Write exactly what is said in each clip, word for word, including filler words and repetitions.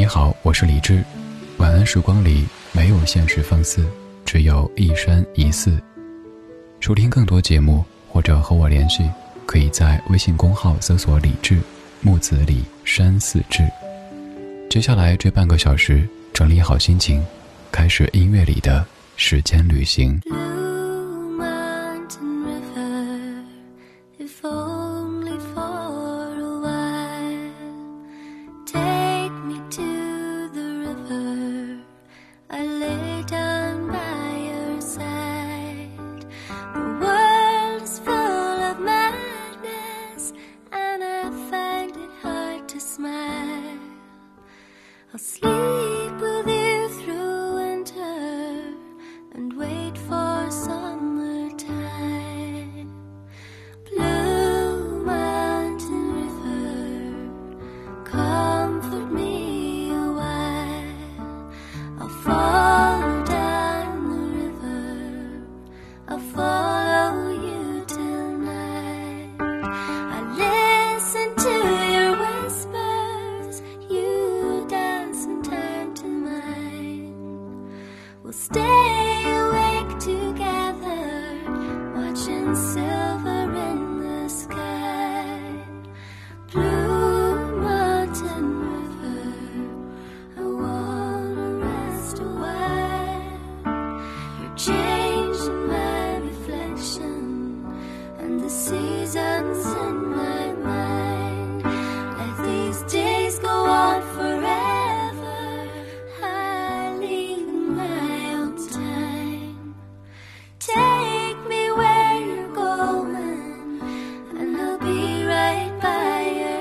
你好，我是李志。晚安时光里没有现实放肆，只有一山一寺。收听更多节目或者和我联系，可以在微信公号搜索李志，木子李，山寺志。接下来这半个小时，整理好心情，开始音乐里的时间旅行。Blue Mountain River, if only for a while, take me to the river, I lay down by your side. The world is full of madness, and I find it hard to smile. I'll sleep with you through winter and wait for summertime. Blue Mountain River, comfort me a while. I'll follow down the river, I'll follow you till night. I listen to your whispers, you dance in time to mine. We'll stay awake together, watching silver in the sky. Blue Mountain River, I wanna rest a while. You're changing my reflection, and the seasons in my mind. Let these days go on forever, I leave in my own time. Take me where you're going, and I'll be right by your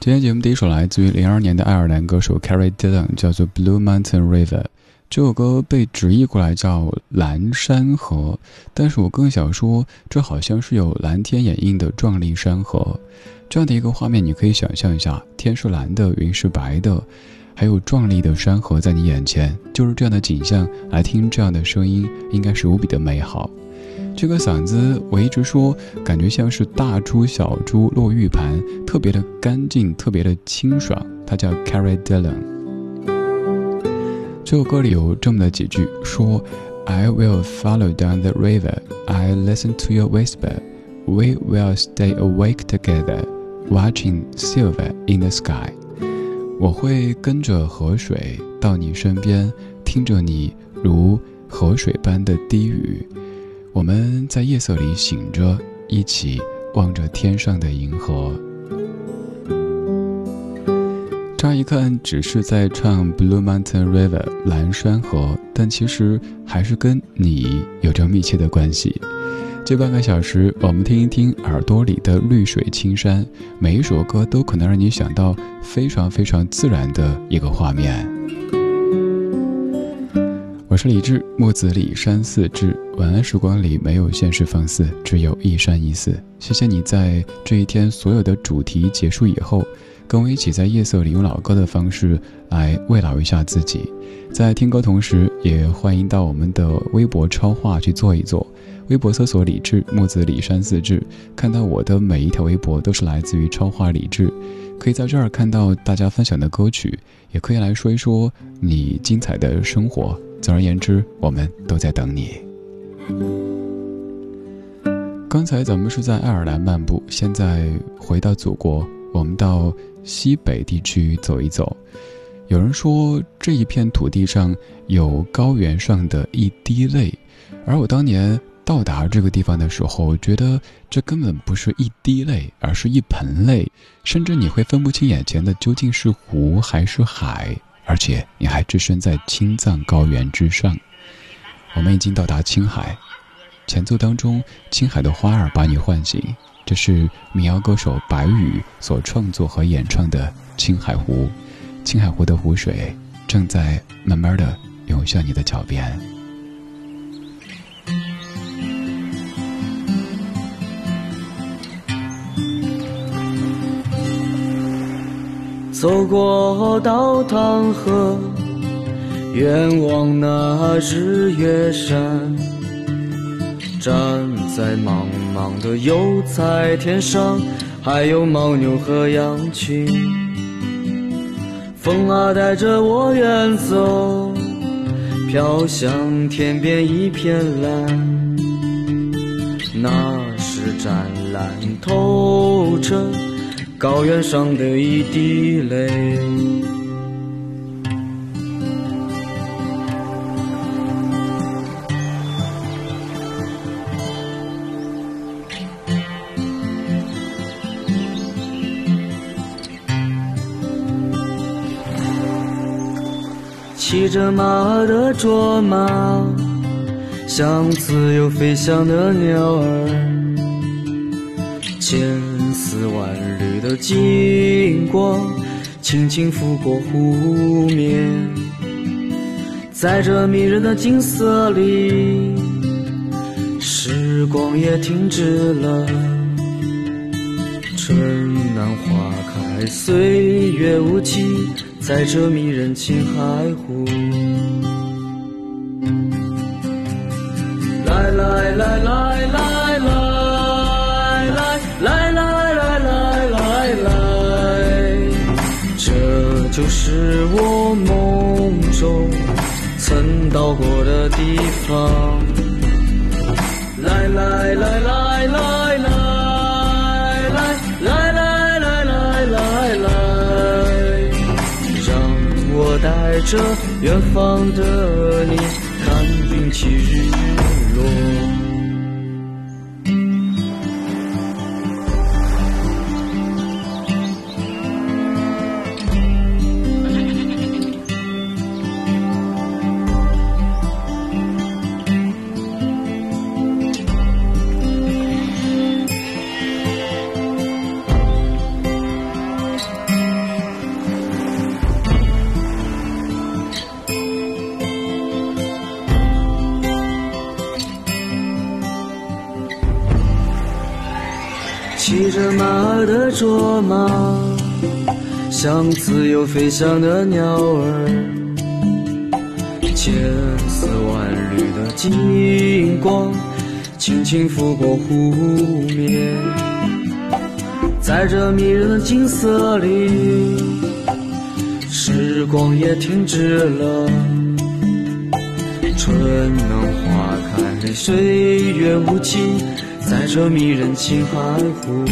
今天节目第一首来自于零二年的爱尔兰歌手 Carrie Dillon， 叫做 Blue Mountain River。这首歌被直译过来叫蓝山河，但是我更想说，这好像是有蓝天掩映的壮丽山河。这样的一个画面，你可以想象一下，天是蓝的，云是白的，还有壮丽的山河在你眼前，就是这样的景象，来听这样的声音，应该是无比的美好。这个嗓子我一直说感觉像是大珠小珠落玉盘，特别的干净，特别的清爽。它叫 Carrie Dillon。 这首歌里有这么的几句，说 I will follow down the river, I listen to your whisper, we will stay awake together, watching silver in the sky. 我会跟着河水到你身边，听着你如河水般的低语，我们在夜色里醒着，一起望着天上的银河。乍一看只是在唱 Blue Mountain River 蓝山河，但其实还是跟你有着密切的关系。这半个小时我们听一听耳朵里的绿水青山，每一首歌都可能让你想到非常非常自然的一个画面。我是李志，木子李，山寺志。晚安时光里没有现实放肆，只有一山一寺。谢谢你在这一天所有的主题结束以后，跟我一起在夜色里用老歌的方式来慰劳一下自己。在听歌同时也欢迎到我们的微博超话去做一做，微博搜索李志，木子李，山寺志，看到我的每一条微博都是来自于超话李志，可以在这儿看到大家分享的歌曲，也可以来说一说你精彩的生活。总而言之，我们都在等你。刚才咱们是在爱尔兰漫步，现在回到祖国，我们到西北地区走一走。有人说这一片土地上有高原上的一滴泪，而我当年到达这个地方的时候，觉得这根本不是一滴泪，而是一盆泪，甚至你会分不清眼前的究竟是湖还是海，而且你还置身在青藏高原之上。我们已经到达青海，前奏当中青海的花儿把你唤醒，这是民谣歌手白宇所创作和演唱的青海湖。青海湖的湖水正在慢慢地涌向你的脚边。走过稻塘河，远望那日月山，站在茫茫的油菜田上，还有牦牛和羊群。风啊带着我远走，飘向天边一片蓝，那是湛蓝透彻高原上的一滴泪。骑着马的卓玛，像自由飞翔的鸟儿，千丝万缕的金光轻轻拂过湖面，在这迷人的景色里，时光也停止了。春暖花开，岁月无期，在这迷人青海湖。来来来来来来来来就是我梦中曾到过的地方，来来来来来来来来来来来来，让我带着远方的你看云起日落。骑着马的卓玛，像自由飞翔的鸟儿，千丝万缕的金光轻轻拂过湖面，在这迷人的景色里，时光也停止了。春暖花开，岁月无期，在这迷人青海湖。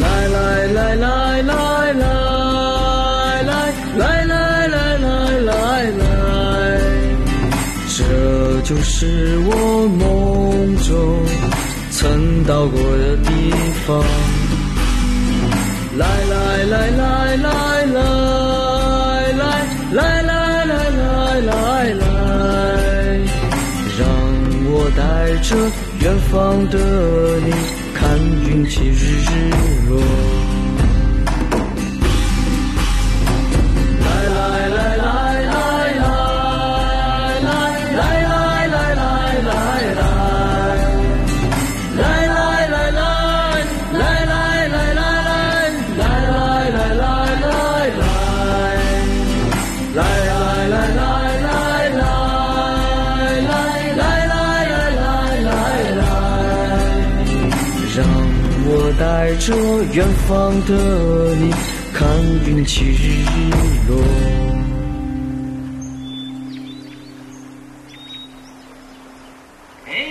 来来来来来来来来来来来来来，这就是我梦中曾到过的地方。带着远方的你，看云起日落。来来来来来来来来来来来来。 带着远方的你，看云起日落。哎，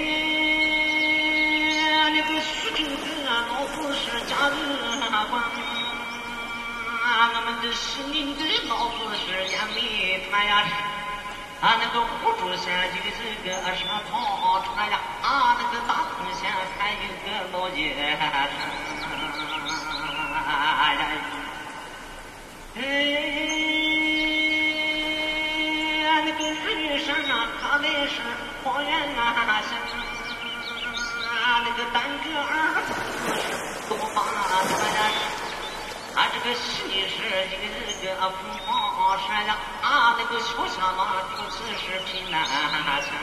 那个四九子啊，我可是家人啊，光啊，我们的是你的老婆是杨梅她呀，啊那个胡竹山就是个山炮车呀，啊那个大红山还有个老爷。 哎，那个日女生啊，她那是花园啊，啊那个单个儿子多巴拉，啊这个西是一个个红山呀，啊那个小小嘛就是是平南山。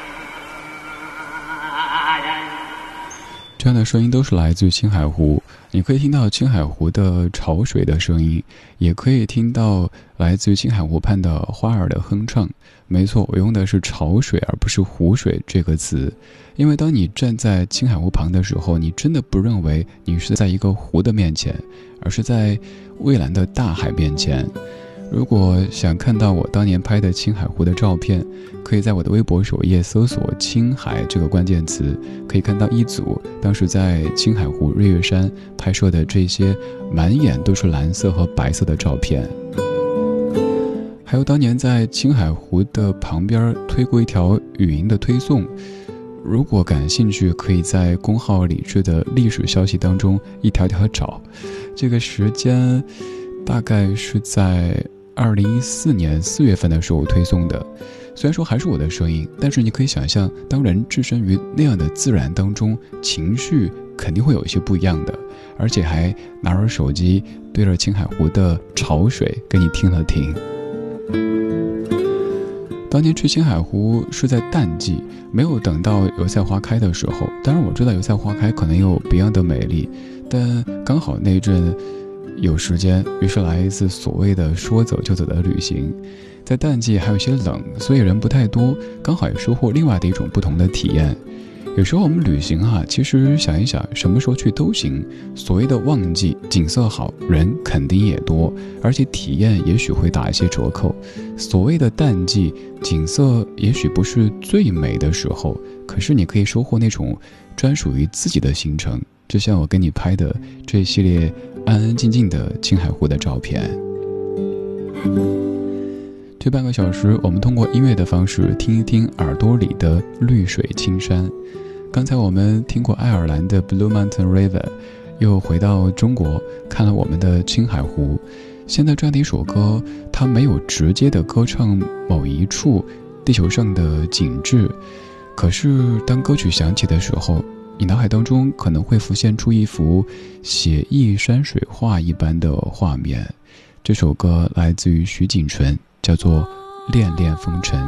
这样的声音都是来自于青海湖。 你可以听到青海湖的潮水的声音，也可以听到来自于青海湖畔的花儿的哼唱。没错，我用的是潮水而不是湖水这个词，因为当你站在青海湖旁的时候，你真的不认为你是在一个湖的面前，而是在蔚蓝的大海面前。如果想看到我当年拍的青海湖的照片，可以在我的微博首页搜索“青海”这个关键词，可以看到一组当时在青海湖日月山拍摄的这些满眼都是蓝色和白色的照片。还有当年在青海湖的旁边推过一条语音的推送，如果感兴趣，可以在公号李志的历史消息当中一条条找。这个时间大概是在 二零一四年四月份的时候推送的，虽然说还是我的声音，但是你可以想象，当人置身于那样的自然当中，情绪肯定会有一些不一样的，而且还拿着手机对着青海湖的潮水给你听了听。当年去青海湖是在淡季，没有等到油菜花开的时候。当然我知道油菜花开可能有别样的美丽，但刚好那一阵 有时间，于是来一次所谓的说走就走的旅行。在淡季还有些冷，所以人不太多，刚好也收获另外的一种不同的体验。有时候我们旅行啊，其实想一想，什么时候去都行。所谓的旺季，景色好，人肯定也多，而且体验也许会打一些折扣。所谓的淡季，景色也许不是最美的时候，可是你可以收获那种专属于自己的行程。 就像我跟你拍的这一系列安安静静的青海湖的照片。这半个小时，我们通过音乐的方式听一听耳朵里的绿水青山。刚才我们听过爱尔兰的 Blue Mountain River， 又回到中国看了我们的青海湖。现在这样的一首歌，它没有直接的歌唱某一处地球上的景致，可是当歌曲响起的时候， 你脑海当中可能会浮现出一幅写意山水画一般的画面。这首歌来自于徐锦纯，叫做《恋恋风尘》。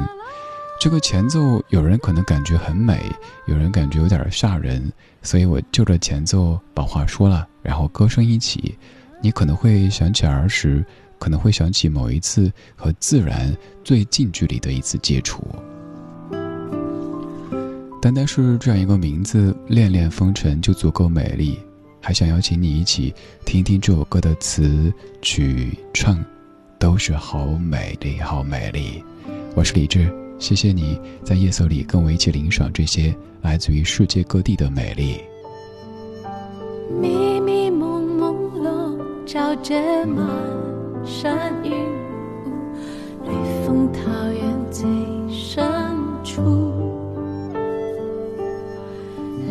这个前奏，有人可能感觉很美，有人感觉有点吓人，所以我就着前奏把话说了，然后歌声一起，你可能会想起儿时，可能会想起某一次和自然最近距离的一次接触。 单单是这样一个名字“恋恋风尘”就足够美丽，还想邀请你一起听一听这首歌的词曲唱，都是好美丽，好美丽。我是李志，谢谢你在夜色里跟我一起领赏这些来自于世界各地的美丽。迷迷蒙蒙笼罩着满山云雾，绿风桃源最深处。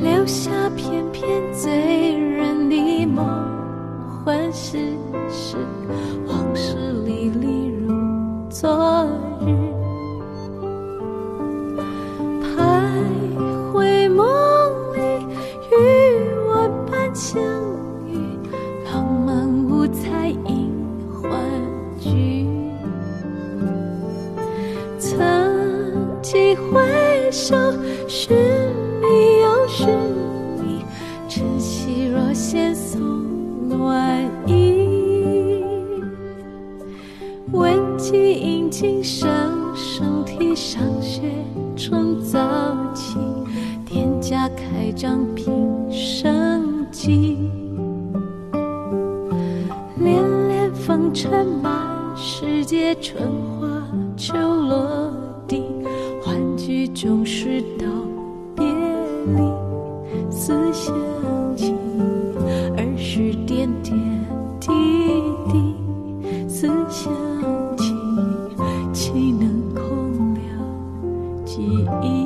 留下片片醉人的梦幻世事，往事历历如昨日，徘徊梦。闻鸡引颈声，声啼上学春早起，田家开张凭生计，连连风尘满世界，春花秋落地，欢聚终是道别离，思乡起，儿时点点滴滴，思乡起，岂能空留记忆。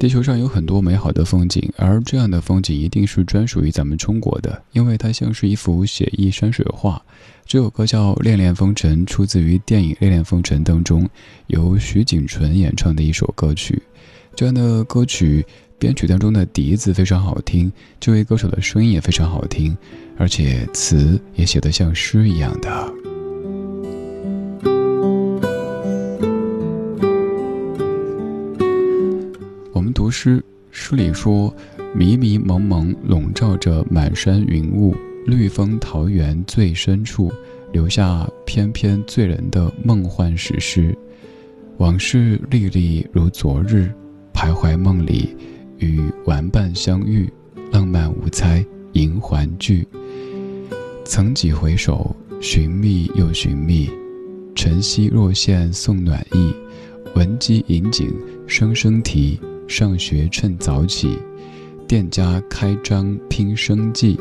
地球上有很多美好的风景，而这样的风景一定是专属于咱们中国的，因为它像是一幅写意山水画。这首歌叫《恋恋风尘》，出自于电影《恋恋风尘》当中由徐景淳演唱的一首歌曲。这样的歌曲编曲当中的笛子非常好听，这位歌手的声音也非常好听，而且词也写得像诗一样的。读诗，诗里说迷迷蒙蒙笼罩着满山云雾，绿风桃源最深处，留下翩翩醉人的梦幻史诗。往事历历如昨日，徘徊梦里与玩伴相遇，浪漫无猜银环聚。曾几回首，寻觅又寻觅，晨曦若现送暖意，闻鸡引颈声声啼，上学趁早起，店家开张拼生计，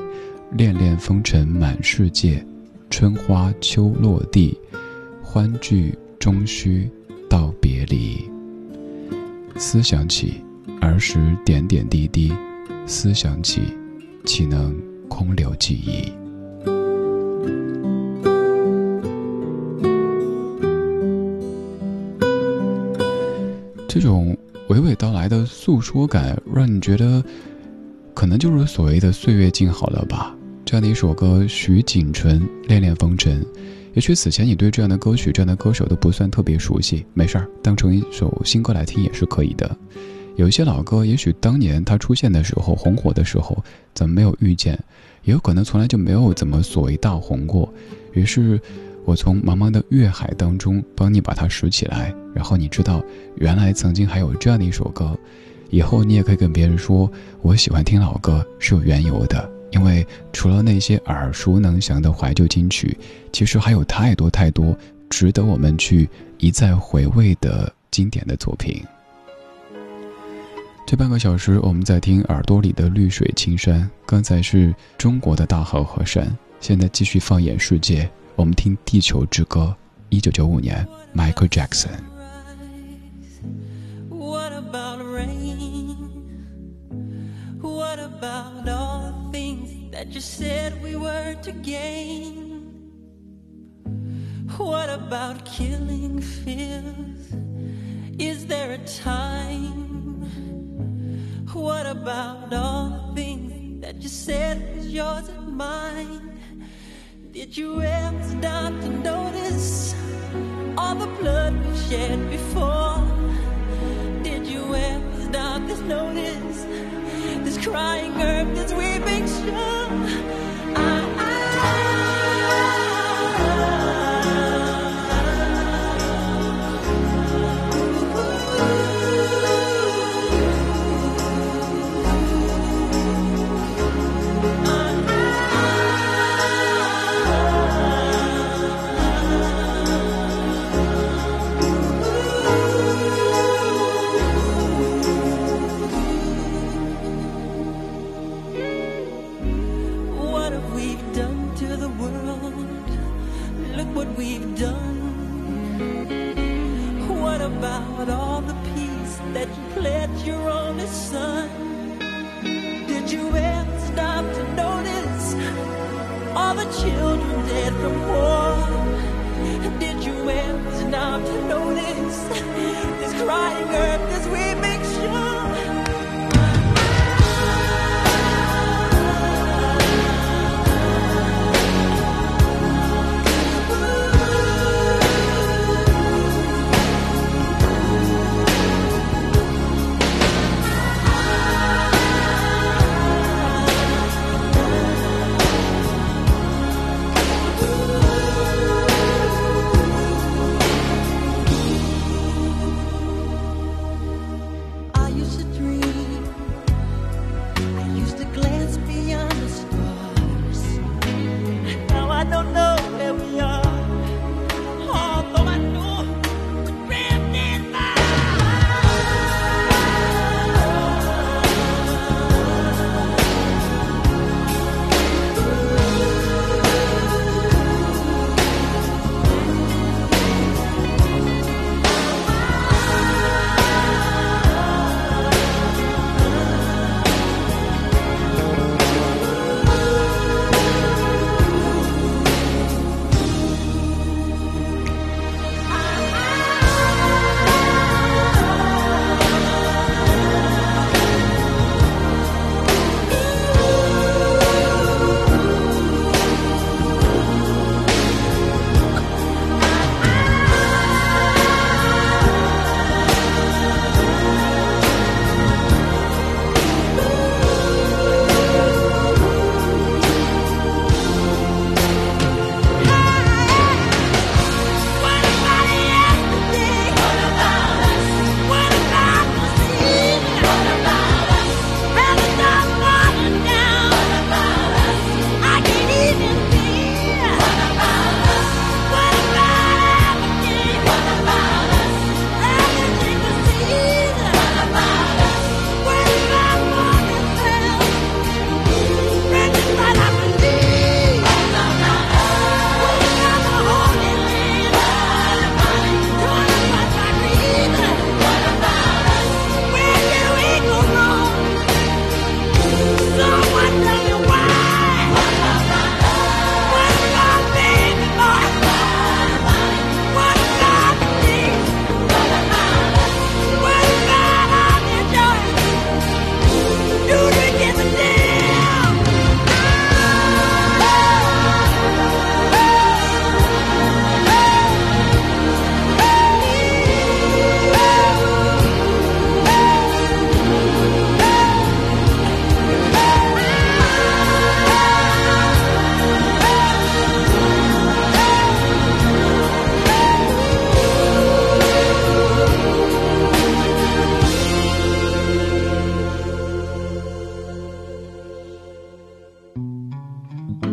恋恋风尘满世界，春花秋落地，欢聚终须道别离。思想起儿时点点滴滴，思想起岂能空留记忆。这种娓娓道来的诉说感，让你觉得可能就是所谓的岁月静好了吧。这样的一首歌，徐锦淳恋恋风尘，也许此前你对这样的歌曲，这样的歌手都不算特别熟悉，没事儿，当成一首新歌来听也是可以的。有一些老歌，也许当年它出现的时候，红火的时候咱们没有遇见，也有可能从来就没有怎么所谓大红过，于是我从茫茫的乐海当中帮你把它拾起来，然后你知道原来曾经还有这样的一首歌，以后你也可以跟别人说我喜欢听老歌是有缘由的，因为除了那些耳熟能详的怀旧金曲，其实还有太多太多值得我们去一再回味的经典的作品。这半个小时我们在听耳朵里的绿水青山，刚才是中国的大好河山，现在继续放眼世界，我们听地球之歌，一九九五年 Michael Jackson。 What about rain? What about all the things that you said we were to gain? What about killing feels? Is there a time? What about all the things that you said was yours and mine? Did you ever stop to notice all the blood we shed before? Did you ever stop to notice this crying earth, this weeping shore? I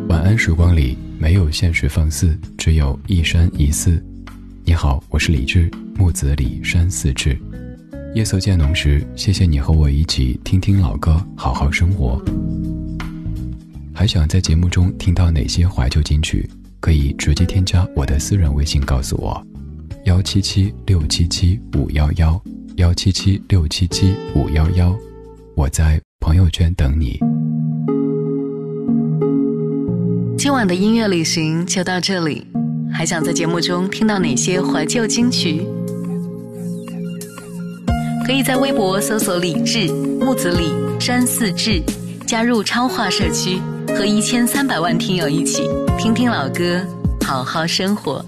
晚安时光里没有现实放肆，只有一山一寺。你好，我是李志，木子李，山寺志。夜色渐浓时，谢谢你和我一起听听老歌，好好生活。还想在节目中听到哪些怀旧金曲，可以直接添加我的私人微信告诉我，一七七六七七五一一，一七七六七七五一一，我在朋友圈等你。今晚的音乐旅行就到这里，还想在节目中听到哪些怀旧金曲？可以在微博搜索李志、木子李、山寺志，加入超话社区，和一千三百万听友一起听听老歌，好好生活。